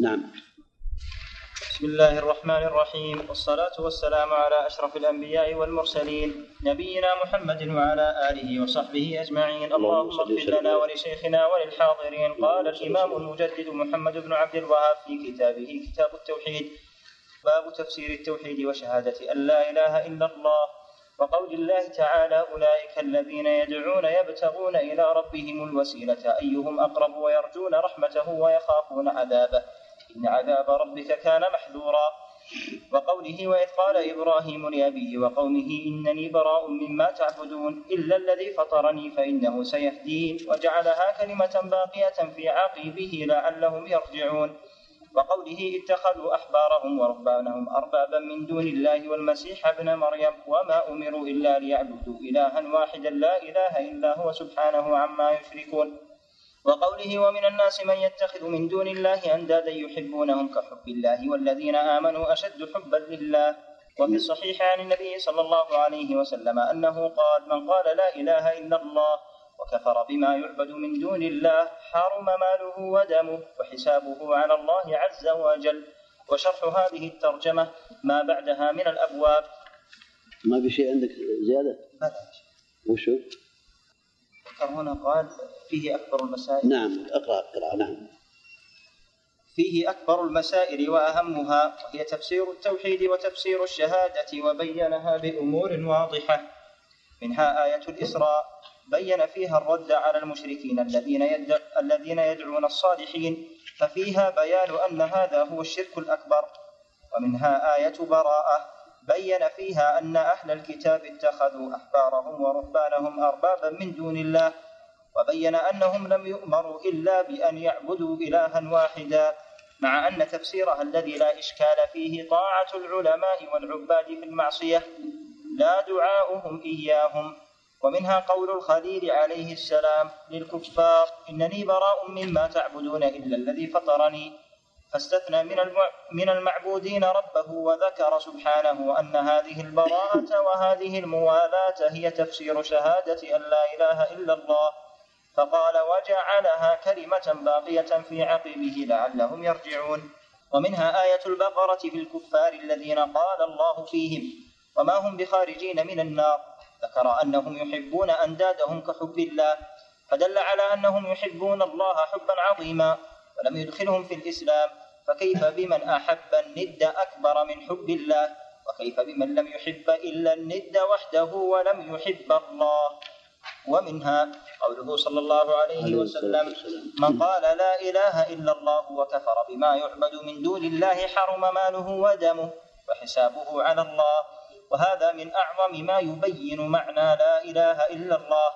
نعم. بسم الله الرحمن الرحيم، والصلاة والسلام على أشرف الأنبياء والمرسلين نبينا محمد وعلى آله وصحبه أجمعين. اللهم اغفر لنا ولشيخنا وللحاضرين. قال الإمام المجدد محمد بن عبد الوهاب في كتابه كتاب التوحيد باب تفسير التوحيد وشهادة أن لا إله إلا الله وقول الله تعالى أولئك الذين يدعون يبتغون إلى ربهم الوسيلة أيهم أقرب ويرجون رحمته ويخافون عذابه إن عذاب ربك كان محذورا. وقوله وإذ قال إبراهيم لأبيه وقومه إنني براء مما تعبدون إلا الذي فطرني فإنه سيهدين وجعلها كلمة باقية في عقبه لعلهم يرجعون. وقوله اتخذوا أحبارهم وربانهم أربابا من دون الله والمسيح ابن مريم وما أمروا إلا ليعبدوا إلها واحدا لا إله إلا هو سبحانه عما يشركون. وقوله ومن الناس من يتخذ من دون الله أندادا يحبونهم كحب الله والذين آمنوا أشد حبا لله. وفي الصحيح عن النبي صلى الله عليه وسلم أنه قال من قال لا إله إلا الله وكفر بما يعبد من دون الله حرم ماله ودمه وحسابه على الله عز وجل. وشرح هذه الترجمة ما بعدها من الأبواب. ما في شيء عندك زيادة؟ لا. وشو؟ هنا قال فيه أكبر المسائل. نعم أقرأ. نعم فيه أكبر المسائل وأهمها وهي تفسير التوحيد وتفسير الشهادة، وبينها بأمور واضحة. منها آية الإسراء بين فيها الرد على المشركين الذين يدعون الصالحين، ففيها بيان أن هذا هو الشرك الأكبر. ومنها آية براءة بين فيها أن أهل الكتاب اتخذوا أحبارهم ورهبانهم أربابا من دون الله، وبين أنهم لم يؤمروا إلا بأن يعبدوا إلها واحدا، مع أن تفسيرها الذي لا إشكال فيه طاعة العلماء والعباد في المعصية لا دعاؤهم إياهم. ومنها قول الخليل عليه السلام للكفار إنني براء مما تعبدون إلا الذي فطرني، فاستثنى من المعبودين ربه وذكر سبحانه أن هذه البراءة وهذه الموالاة هي تفسير شهادة أن لا إله إلا الله، فقال وجعلها كلمة باقية في عقبه لعلهم يرجعون. ومنها آية البقرة في الكفار الذين قال الله فيهم وما هم بخارجين من النار، ذكر أنهم يحبون أندادهم كحب الله، فدل على أنهم يحبون الله حبا عظيما ولم يدخلهم في الإسلام، فكيف بمن أحب الند أكبر من حب الله، وكيف بمن لم يحب إلا الند وحده ولم يحب الله. ومنها قوله صلى الله عليه وسلم من قال لا إله إلا الله وكفر بما يعبد من دون الله حرم ماله ودمه وحسابه على الله. وهذا من أعظم ما يبين معنى لا إله إلا الله،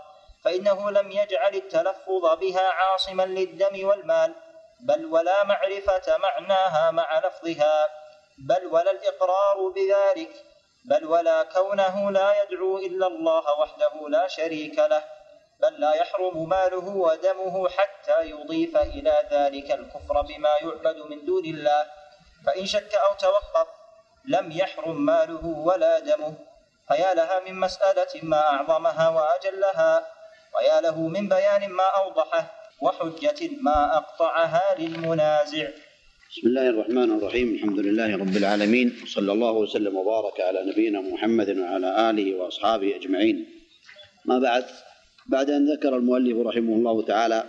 فإنه لم يجعل التلفظ بها عاصما للدم والمال، بل ولا معرفة معناها مع لفظها، بل ولا الإقرار بذلك، بل ولا كونه لا يدعو إلا الله وحده لا شريك له، بل لا يحرم ماله ودمه حتى يضيف إلى ذلك الكفر بما يعبد من دون الله، فإن شك أو توقف لم يحرم ماله ولا دمه. فيا لها من مسألة ما أعظمها وأجلها، ويا له من بيان ما أوضحه، وحجة ما أقطعها للمنازع. بسم الله الرحمن الرحيم، الحمد لله رب العالمين، صلى الله وسلم وبارك على نبينا محمد وعلى آله وأصحابه أجمعين. ما بعد أن ذكر المؤلف رحمه الله تعالى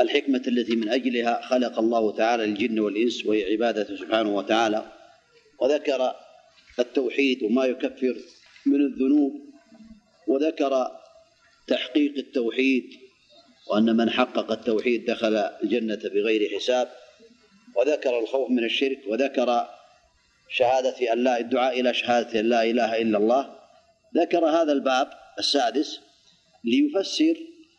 الحكمة التي من أجلها خلق الله تعالى الجن والإنس وهي عبادة سبحانه وتعالى، وذكر التوحيد وما يكفر من الذنوب، وذكر تحقيق التوحيد وأن من حقق التوحيد دخل الجنة بغير حساب، وذكر الخوف من الشرك، وذكر شهادة أن لا الدعاء إلى شهادة أن لا إله إلا الله. ذكر هذا الباب السادس ليفسر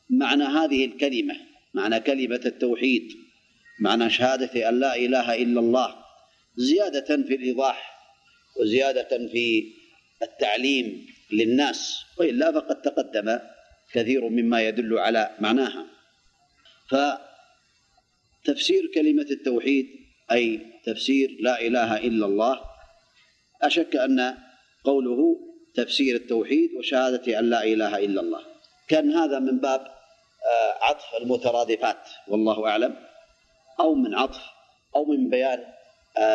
معنى هذه الكلمة، معنى كلمة التوحيد، معنى شهادة أن لا إله إلا الله، زيادة في الإيضاح وزيادة في التعليم للناس، وإلا فقد تقدم كثير مما يدل على معناها. فتفسير كلمة التوحيد أي تفسير لا إله إلا الله، أشك أن قوله تفسير التوحيد وشهادة أن لا إله إلا الله كان هذا من باب عطف المترادفات والله أعلم، أو من عطف أو من بيان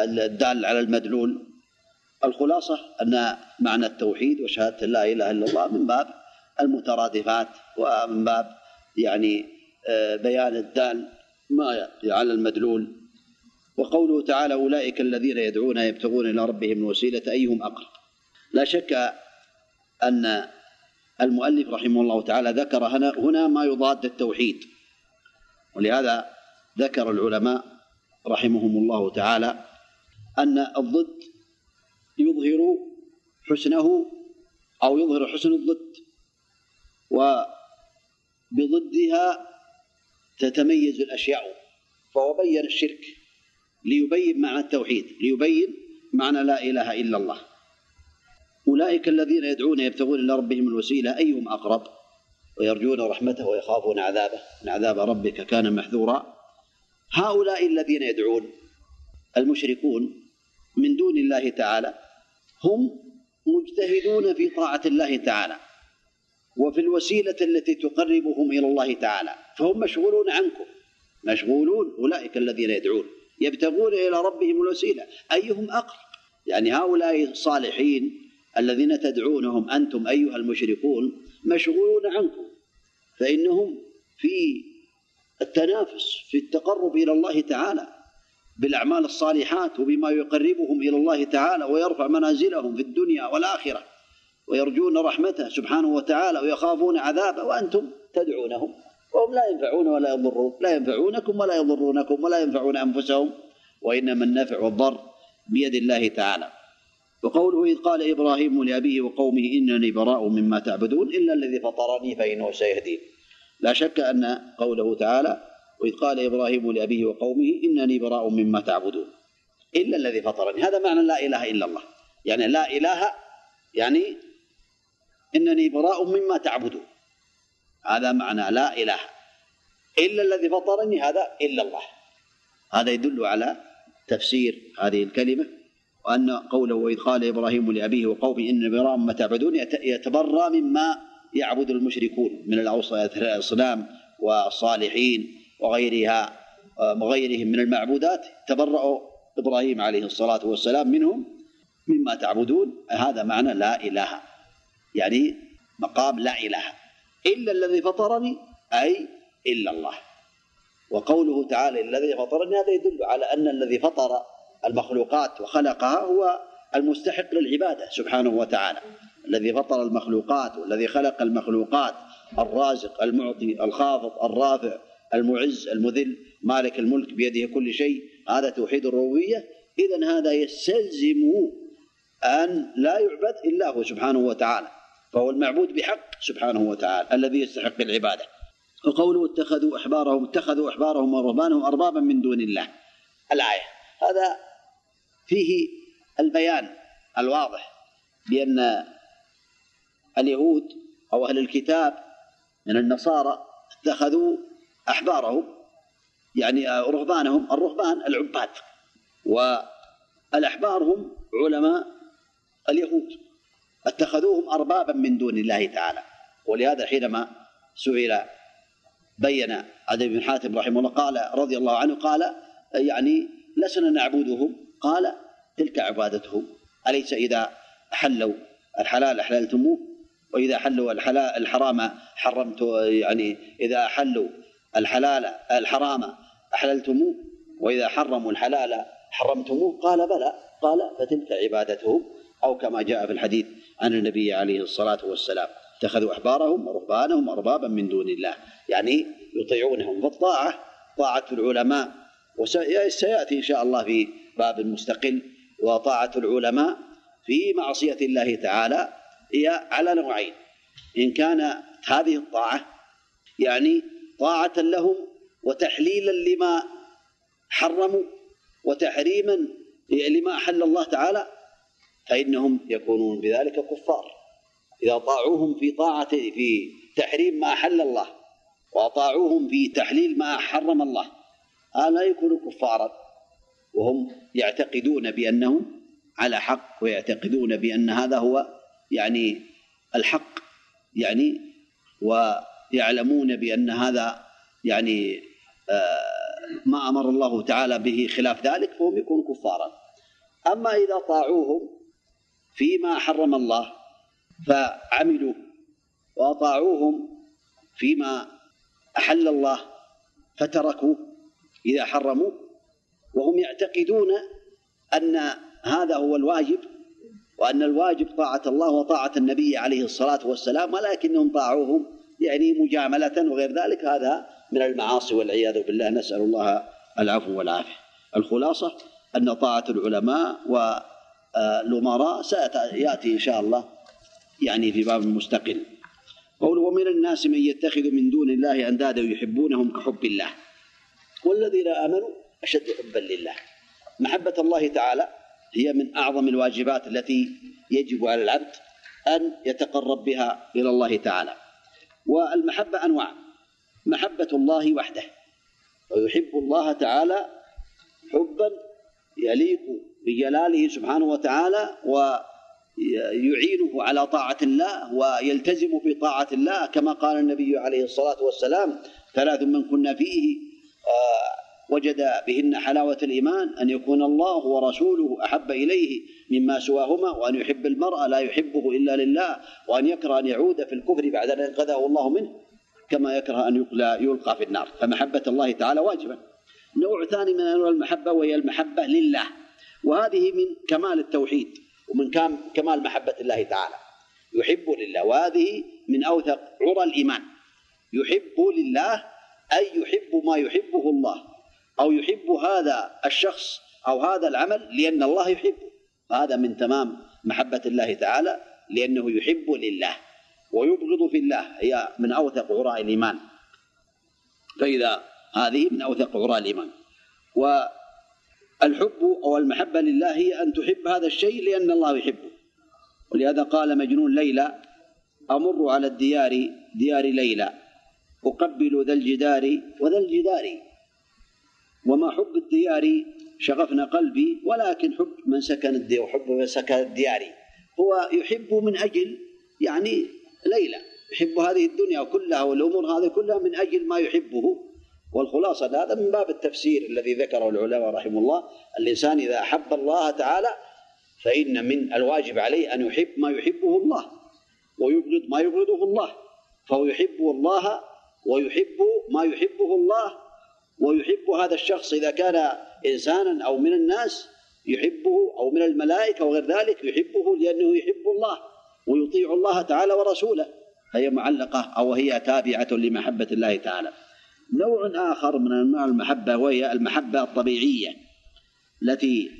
الدال على المدلول. الخلاصة أن معنى التوحيد وشهادة لا إله إلا الله من باب المترادفات ومن باب يعني بيان الدال ما على المدلول. وقوله تعالى أولئك الذين يدعون يبتغون إلى ربهم الوسيلة أيهم أقرب. لا شك أن المؤلف رحمه الله تعالى ذكر هنا ما يضاد التوحيد، ولهذا ذكر العلماء رحمهم الله تعالى أن الضد يظهر حسنه أو يظهر حسن الضد، وبضدها تتميز الأشياء. فهو بيّن الشرك ليبين معنى التوحيد، ليبين معنى لا إله إلا الله. أولئك الذين يدعون يبتغون إلى ربهم الوسيلة أيهم أقرب ويرجون رحمته ويخافون عذابه إن عذاب ربك كان محذورا. هؤلاء الذين يدعون المشركون من دون الله تعالى هم مجتهدون في طاعة الله تعالى وفي الوسيلة التي تقربهم إلى الله تعالى، فهم مشغولون عنكم، مشغولون. أولئك الذين يدعون يبتغون إلى ربهم الوسيلة أيهم أقرب، يعني هؤلاء الصالحين الذين تدعونهم أنتم أيها المشركون مشغولون عنكم، فإنهم في التنافس في التقرب إلى الله تعالى بالأعمال الصالحات وبما يقربهم إلى الله تعالى ويرفع منازلهم في الدنيا والآخرة، ويرجون رحمته سبحانه وتعالى ويخافون عذابه، وأنتم تدعونهم وهم لا ينفعون ولا يضرون، لا ينفعونكم ولا يضرونكم ولا ينفعون أنفسهم، وإنما النفع والضر بيد الله تعالى. وقوله إذ قال إبراهيم لأبيه وقومه إنني براء مما تعبدون إلا الذي فطرني فإنه سيهدين. لا شك أن قوله تعالى وإذ قال إبراهيم لأبيه وقومه إنني براء مما تعبدون إلا الذي فطرني، هذا معنى لا إله إلا الله، يعني لا إله يعني إنني براء مما تعبدون، هذا معنى لا إله. إلا الذي فطرني هذا إلا الله، هذا يدل على تفسير هذه الكلمة، وأن قوله وإذ قال إبراهيم لأبيه وقومه إنني براء مما تعبدون يتبرأ مما يعبد المشركون من الأوثان والأصنام والصالحين وغيرهم من المعبودات، تبرأ إبراهيم عليه الصلاة والسلام منهم مما تعبدون، هذا معنى لا إله، يعني مقام لا إله. إلا الذي فطرني أي إلا الله. وقوله تعالى الذي فطرني هذا يدل على أن الذي فطر المخلوقات وخلقها هو المستحق للعبادة سبحانه وتعالى، الذي فطر المخلوقات والذي خلق المخلوقات، الرازق المعطي الخافض الرافع المعز المذل مالك الملك بيده كل شيء، هذا توحيد الربوبية. إذن هذا يستلزم أن لا يعبد إلا هو سبحانه وتعالى، فهو المعبود بحق سبحانه وتعالى الذي يستحق العبادة. وقوله اتخذوا أحبارهم ورهبانهم أربابا من دون الله الآية، هذا فيه البيان الواضح بأن اليهود أو أهل الكتاب من النصارى اتخذوا أحبارهم يعني رهبانهم، الرهبان العباد، والأحبار هم علماء اليهود، اتخذوهم أربابا من دون الله تعالى. ولهذا حينما سئل بين عدي بن حاتم رحمه الله قال رضي الله عنه قال يعني لسنا نعبدهم، قال تلك عبادتهم، أليس إذا حلوا الحلال أحللتموه وإذا حلوا الحرام حرمتم، يعني إذا حلوا الحلال الحرام أحللتموه وإذا حرموا الحلال حرمتموه، قال بلى، قال فتلك عبادتهم، أو كما جاء في الحديث عن النبي عليه الصلاة والسلام اتخذوا أحبارهم ورهبانهم أربابا من دون الله، يعني يطيعونهم. فالطاعة طاعة العلماء، وسيأتي إن شاء الله في باب مستقل، وطاعة العلماء في معصية الله تعالى هي على نوعين، إن كان هذه الطاعة يعني طاعة لهم وتحليلا لما حرموا وتحريما لما أحل الله تعالى، فإنهم يكونون بذلك كفار إذا طاعوهم في تحريم ما أحل الله وطاعوهم في تحليل ما حرم الله، لا يكونوا كفارا، وهم يعتقدون بأنهم على حق ويعتقدون بأن هذا هو يعني الحق، يعني ويعلمون بأن هذا يعني ما أمر الله تعالى به خلاف ذلك فهم يكونوا كفارا. أما إذا طاعوهم فيما حرم الله فعملوا وأطاعوهم فيما أحل الله فتركوا إذا حرموا وهم يعتقدون أن هذا هو الواجب وأن الواجب طاعة الله وطاعة النبي عليه الصلاة والسلام، ولكنهم طاعوهم يعني مجاملة وغير ذلك، هذا من المعاصي والعياذ بالله، نسأل الله العفو والعافية. الخلاصة أن طاعة العلماء والأمراء سيأتي إن شاء الله يعني في باب مستقل. قوله ومن الناس من يتخذ من دون الله أندادا يحبونهم كحب الله والذين آمنوا أشد حبا لله. محبة الله تعالى هي من أعظم الواجبات التي يجب على العبد أن يتقرب بها إلى الله تعالى. والمحبة أنواع، محبة الله وحده، ويحب الله تعالى حبا يليق بجلاله سبحانه وتعالى ويعينه على طاعة الله ويلتزم بطاعة الله، كما قال النبي عليه الصلاة والسلام: ثلاث من كنا فيه وجد بهن حلاوة الإيمان، أن يكون الله ورسوله أحب إليه مما سواهما، وأن يحب المرء لا يحبه إلا لله، وأن يكره أن يعود في الكفر بعد أن أنقذه الله منه كما يكره أن يلقى في النار. فمحبة الله تعالى واجبا. نوع ثاني من أنواع المحبة وهي المحبة لله، وهذه من كمال التوحيد ومن كمال محبة الله تعالى، يحب لله، وهذه من أوثق عرى الإيمان. يحب لله أي يحب ما يحبه الله، أو يحب هذا الشخص أو هذا العمل لأن الله يحبه، هذا من تمام محبة الله تعالى، لأنه يحب لله ويبغض في الله، هي من أوثق عراء الإيمان. فإذا هذه من أوثق عراء الإيمان. والحب أو المحبة لله هي أن تحب هذا الشيء لأن الله يحبه، ولهذا قال مجنون ليلى: أمر على الديار ديار ليلى، أقبل ذا الجدار وذا الجدار، وما حب الديار شغفنا قلبي، ولكن حب من سكن الديار، حب من سكن الديار. هو يحب من أجل يعني ليلى، يحب هذه الدنيا كلها والأمور هذه كلها من أجل ما يحبه. والخلاصة هذا من باب التفسير الذي ذكره العلماء رحمه الله: الإنسان إذا أحب الله تعالى فإن من الواجب عليه أن يحب ما يحبه الله ويبغض ما يبغضه الله، فهو يحب الله ويحب ما يحبه الله، ويحب هذا الشخص إذا كان إنسانا أو من الناس يحبه، أو من الملائكة وغير ذلك يحبه لأنه يحب الله ويطيع الله تعالى ورسوله، هي معلقة أو هي تابعة لمحبة الله تعالى. نوع آخر من أنواع المحبة وهي المحبة الطبيعية التي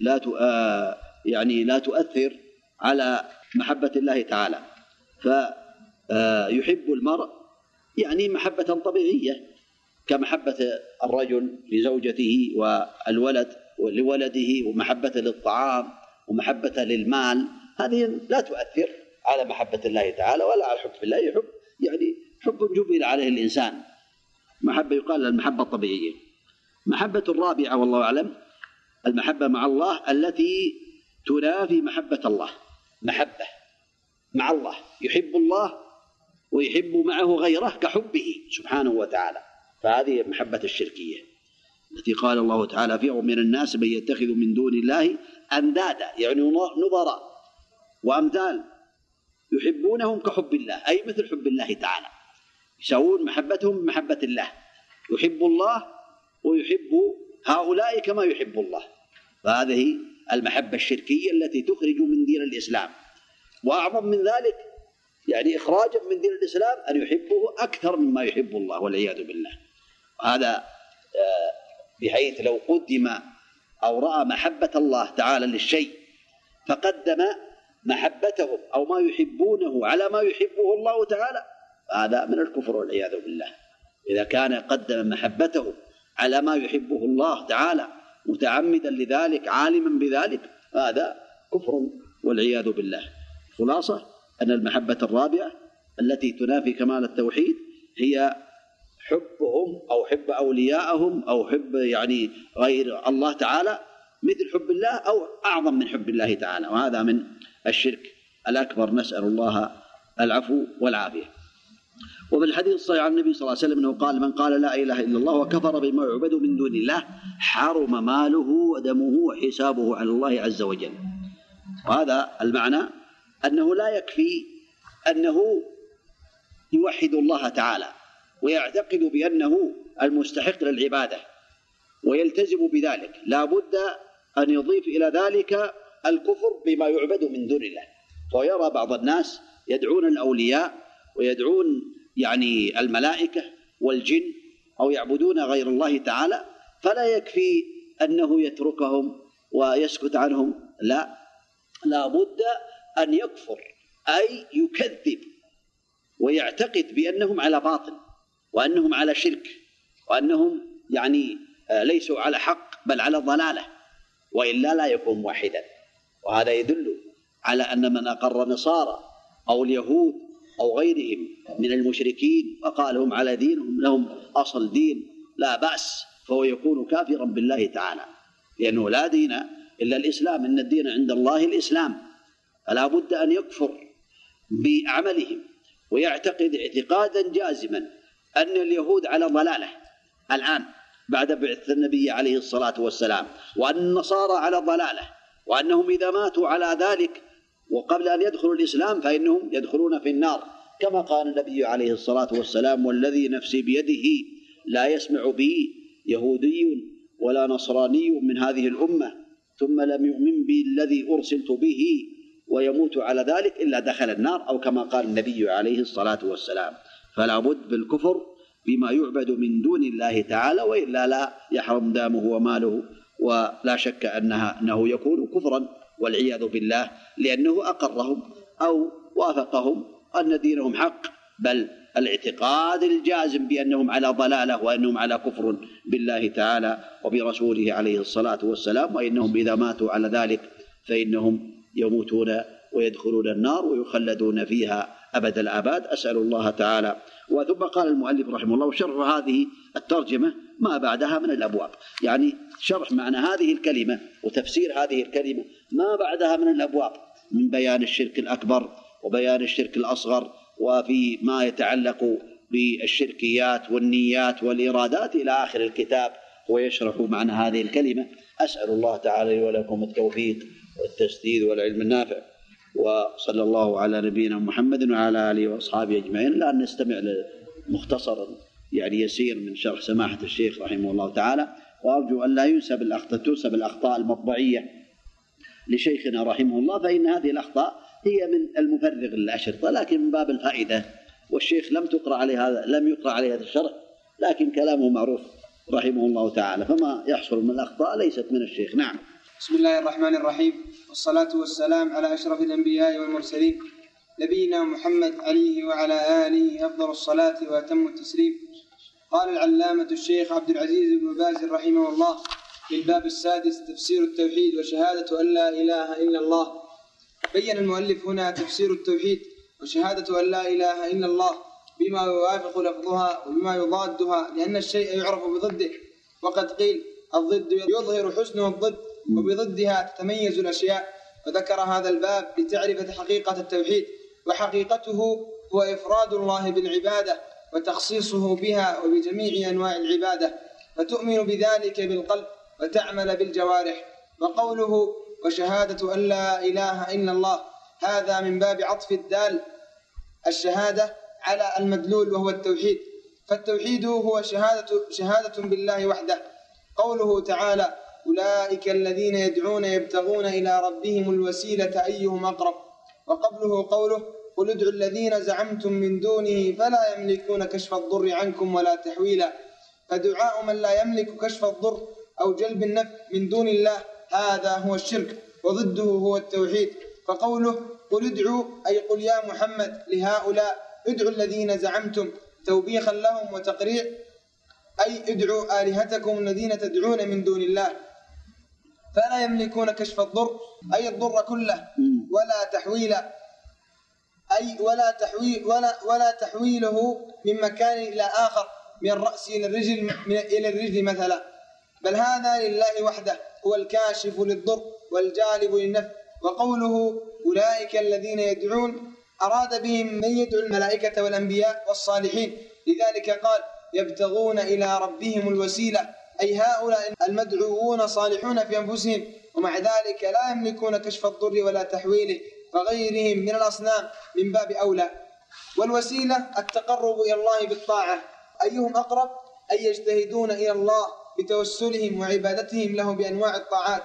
لا تؤثر على محبة الله تعالى، فيحب المرء يعني محبة طبيعية، كمحبة الرجل لزوجته والولد لولده، ومحبة للطعام، ومحبة للمال، هذه لا تؤثر على محبة الله تعالى ولا على حب الله، يحب يعني حب جبل عليه الإنسان، محبة يقال المحبة الطبيعية. محبة الرابعة والله أعلم المحبة مع الله التي تنافي محبة الله، محبة مع الله، يحب الله ويحب معه غيره كحبه سبحانه وتعالى، فهذه محبة الشركية التي قال الله تعالى فيها: ومن الناس من يتخذ من دون الله أندادا، يعني نظراء وأمثال، يحبونهم كحب الله، أي مثل حب الله تعالى، يسوون محبتهم بمحبة الله، يحب الله ويحب هؤلاء كما يحب الله، فهذه المحبة الشركية التي تخرج من دين الإسلام. وأعظم من ذلك يعني إخراجا من دين الإسلام أن يحبه أكثر مما يحب الله والعياذ بالله، هذا بحيث لو قدم أو رأى محبة الله تعالى للشيء فقدم محبتهم أو ما يحبونه على ما يحبه الله تعالى، هذا من الكفر والعياذ بالله. إذا كان قدم محبته على ما يحبه الله تعالى متعمدا لذلك عالما بذلك، هذا كفر والعياذ بالله. خلاصة أن المحبة الرابعة التي تنافي كمال التوحيد هي حبهم أو حب أولياءهم أو حب يعني غير الله تعالى مثل حب الله أو أعظم من حب الله تعالى، وهذا من الشرك الأكبر، نسأل الله العفو والعافية. وفي الحديث الصحيح عن النبي صلى الله عليه وسلم أنه قال: من قال لا إله إلا الله وكفر بما يعبد من دون الله حرم ماله ودمه وحسابه على الله عز وجل. وهذا المعنى أنه لا يكفي أنه يوحد الله تعالى ويعتقد بأنه المستحق للعبادة ويلتزم بذلك، لا بد أن يضيف إلى ذلك الكفر بما يعبد من دون الله. ويرى بعض الناس يدعون الأولياء ويدعون يعني الملائكة والجن أو يعبدون غير الله تعالى، فلا يكفي أنه يتركهم ويسكت عنهم، لا بد أن يكفر، أي يكذب ويعتقد بأنهم على باطل وأنهم على شرك وأنهم يعني ليسوا على حق بل على ضلالة، وإلا لا يكون موحدا. وهذا يدل على أن من أقر نصارى أو اليهود أو غيرهم من المشركين وقالهم على دينهم لهم أصل دين لا بأس، فهو يكون كافرا بالله تعالى، لأنه لا دين إلا الإسلام، إن الدين عند الله الإسلام. فلا بد أن يكفر بعملهم ويعتقد اعتقادا جازما أن اليهود على ضلالة الآن بعد بعث النبي عليه الصلاة والسلام، وأن النصارى على ضلالة، وأنهم إذا ماتوا على ذلك وقبل أن يدخلوا الإسلام فإنهم يدخلون في النار، كما قال النبي عليه الصلاة والسلام: والذي نفسي بيده لا يسمع بي يهودي ولا نصراني من هذه الأمة ثم لم يؤمن بي الذي أرسلت به ويموت على ذلك إلا دخل النار، أو كما قال النبي عليه الصلاة والسلام. فلا بد بالكفر بما يعبد من دون الله تعالى، وإلا لا يحرم دمه وماله، ولا شك أنه يكون كفرا والعياذ بالله، لأنه أقرهم أو وافقهم أن دينهم حق، بل الاعتقاد الجازم بأنهم على ضلالة وأنهم على كفر بالله تعالى وبرسوله عليه الصلاة والسلام، وإنهم إذا ماتوا على ذلك فإنهم يموتون ويدخلون النار ويخلدون فيها أبد الآباد، أسأل الله تعالى. وثم قال المؤلف رحمه الله: شرح هذه الترجمة ما بعدها من الأبواب، يعني شرح معنى هذه الكلمة وتفسير هذه الكلمة ما بعدها من الأبواب، من بيان الشرك الأكبر وبيان الشرك الأصغر، وفي ما يتعلق بالشركيات والنيات والإرادات إلى آخر الكتاب، ويشرح معنى هذه الكلمة. أسأل الله تعالى ولكم التوفيق والتسديد والعلم النافع، وصلى الله على نبينا محمد وعلى آله وأصحابه أجمعين. لأن نستمع مختصرا يعني يسير من شرح سماحة الشيخ رحمه الله تعالى، وأرجو أن لا تنسب الأخطاء المطبعية لشيخنا رحمه الله، فإن هذه الأخطاء هي من المفرغ للأشرطة، لكن من باب الفائدة، والشيخ لم يقرأ عليه هذا الشرح، لكن كلامه معروف رحمه الله تعالى، فما يحصل من الأخطاء ليست من الشيخ. نعم. بسم الله الرحمن الرحيم، والصلاة والسلام على أشرف الأنبياء والمرسلين، نبينا محمد عليه وعلى آله أفضل الصلاة وأتم التسليم. قال العلامة الشيخ عبد العزيز بن باز رحمه الله في الباب السادس: تفسير التوحيد وشهادة أن لا إله إلا الله. بين المؤلف هنا تفسير التوحيد وشهادة أن لا إله إلا الله بما يوافق لفظها وبما يضادها، لأن الشيء يعرف بضده، وقد قيل: الضد يظهر حسنه الضد، وبضدها تتميز الأشياء. وذكر هذا الباب لتعرفة حقيقة التوحيد، وحقيقته هو إفراد الله بالعبادة وتخصيصه بها وبجميع أنواع العبادة، فتؤمن بذلك بالقلب وتعمل بالجوارح. وقوله: وشهادة أن لا إله إلا الله، هذا من باب عطف الدال الشهادة على المدلول وهو التوحيد، فالتوحيد هو شهادة بالله وحده. قوله تعالى: أولئك الذين يدعون يبتغون إلى ربهم الوسيلة أيهم أقرب. وقبله قوله: قل ادعوا الذين زعمتم من دونه فلا يملكون كشف الضر عنكم ولا تحويلا. فدعاء من لا يملك كشف الضر أو جلب النفع من دون الله، هذا هو الشرك، وضده هو التوحيد. فقوله: قل ادعوا، أي قل يا محمد لهؤلاء ادعوا الذين زعمتم، توبيخا لهم وتقريع، أي ادعوا آلهتكم الذين تدعون من دون الله. فلا يملكون كشف الضر، أي الضر كله، ولا تحويله، أي ولا تحويله من مكان إلى آخر، من الرأس إلى الرجل مثلا، بل هذا لله وحده، هو الكاشف للضر والجالب للنفع. وقوله: أولئك الذين يدعون أراد بهم من يدعو الملائكة والأنبياء والصالحين. لذلك قال يبتغون إلى ربهم الوسيلة، أي هؤلاء المدعوون صالحون في أنفسهم، ومع ذلك لا يملكون كشف الضر ولا تحويله، فغيرهم من الأصنام من باب أولى. والوسيلة التقرب إلى الله بالطاعة، أيهم أقرب؟ أي يجتهدون إلى الله بتوسلهم وعبادتهم له بأنواع الطاعات،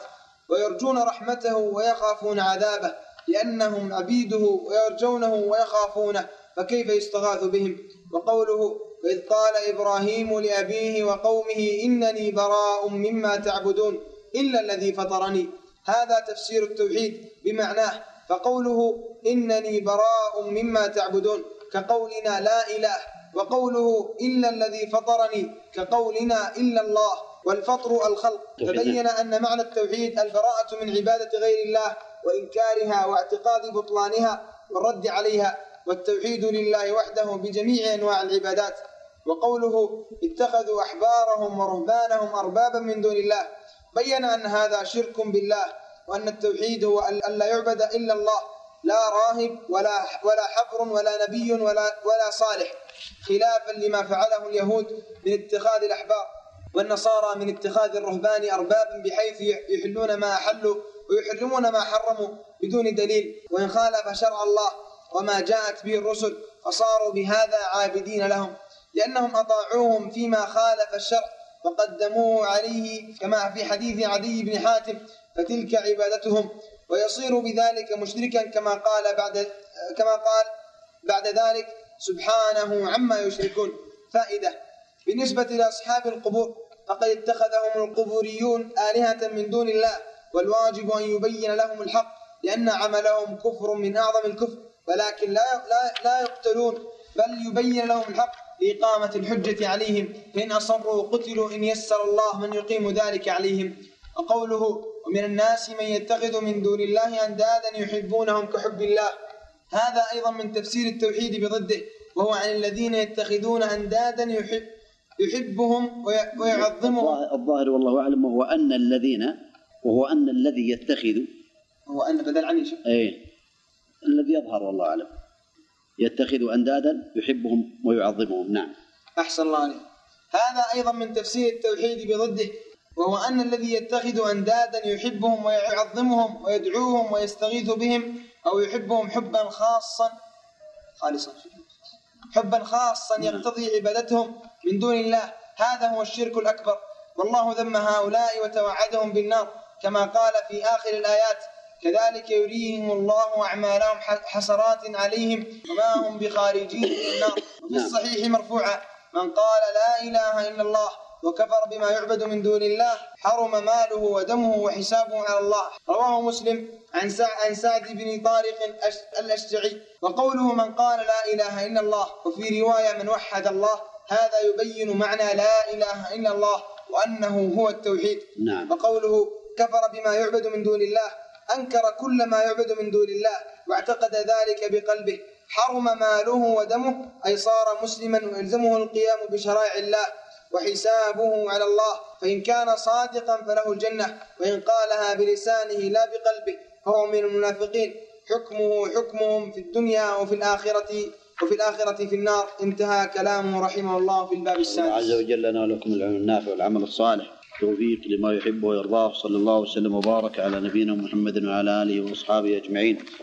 ويرجون رحمته ويخافون عذابه، لأنهم عبيده ويرجونه ويخافونه، فكيف يستغاث بهم؟ وقوله وإذ قال إبراهيم لأبيه وقومه إنني براء مما تعبدون إلا الذي فطرني، هذا تفسير التوحيد بمعناه. فقوله إنني براء مما تعبدون كقولنا لا إله، وقوله إلا الذي فطرني كقولنا إلا الله، والفطر الخلق. تبين أن معنى التوحيد البراءة من عبادة غير الله وإنكارها واعتقاد بطلانها والرد عليها، والتوحيد لله وحده بجميع أنواع العبادات. وقوله اتخذوا أحبارهم ورهبانهم أربابا من دون الله، بين أن هذا شرك بالله، وأن التوحيد هو أن لا يعبد إلا الله، لا راهب ولا حبر ولا نبي ولا صالح، خلافا لما فعله اليهود من اتخاذ الأحبار، والنصارى من اتخاذ الرهبان أربابا، بحيث يحلون ما أحلوا ويحرمون ما حرموا بدون دليل، وإن خالف شرع الله وما جاءت به الرسل، فصاروا بهذا عابدين لهم، لأنهم أطاعوهم فيما خالف الشرع وقدموه عليه، كما في حديث عدي بن حاتم، فتلك عبادتهم، ويصير بذلك مشركا كما قال بعد ذلك سبحانه عما يشركون. فائدة بالنسبة لأصحاب القبور، فقد اتخذهم القبوريون آلهة من دون الله، والواجب أن يبين لهم الحق، لأن عملهم كفر من أعظم الكفر، ولكن لا يقتلون، بل يبين لهم الحق لإقامة الحجة عليهم، فإن أصروا قتلوا إن يسر الله من يقيم ذلك عليهم. وقوله ومن الناس من يتخذ من دون الله أندادا يحبونهم كحب الله، هذا أيضا من تفسير التوحيد بضده، وهو عن الذين يتخذون أندادا يحبهم ويعظمهم. الظاهر والله أعلم الذي يظهر والله أعلم يتخذ أندادا يحبهم ويعظمهم. نعم، أحسن الله عليك. هذا أيضا من تفسير التوحيد بضده، وهو أن الذي يتخذ أندادا يحبهم ويعظمهم ويدعوهم ويستغيث بهم، أو يحبهم حبا خاصا يقتضي عبادتهم من دون الله، هذا هو الشرك الأكبر. والله ذم هؤلاء وتوعدهم بالنار، كما قال في آخر الآيات كذلك يريهم الله أعمالهم حسرات عليهم وما هم بخارجين من النار. وفي الصحيح مرفوعا من قال لا إله إلا الله وكفر بما يعبد من دون الله حرم ماله ودمه وحسابه على الله، رواه مسلم عن سعد بن طارق الأشجعي. وقوله من قال لا إله إلا الله، وفي رواية من وحد الله، هذا يبين معنى لا إله إلا الله وأنه هو التوحيد. نعم. وقوله كفر بما يعبد من دون الله، أنكر كل ما يعبد من دون الله واعتقد ذلك بقلبه، حرم ماله ودمه، أي صار مسلما ويلزمه القيام بشرائع الله وحسابه على الله، فإن كان صادقا فله الجنة، وإن قالها بلسانه لا بقلبه فهو من المنافقين، حكمه حكمهم في الدنيا وفي الآخرة في النار. انتهى كلامه رحمه الله في الباب السادس. الله عز وجل لنا ولكم العلم النافع والعمل الصالح، توفيق لما يحب ويرضاه، صلى الله وسلم وبارك على نبينا محمد وعلى آله وأصحابه أجمعين.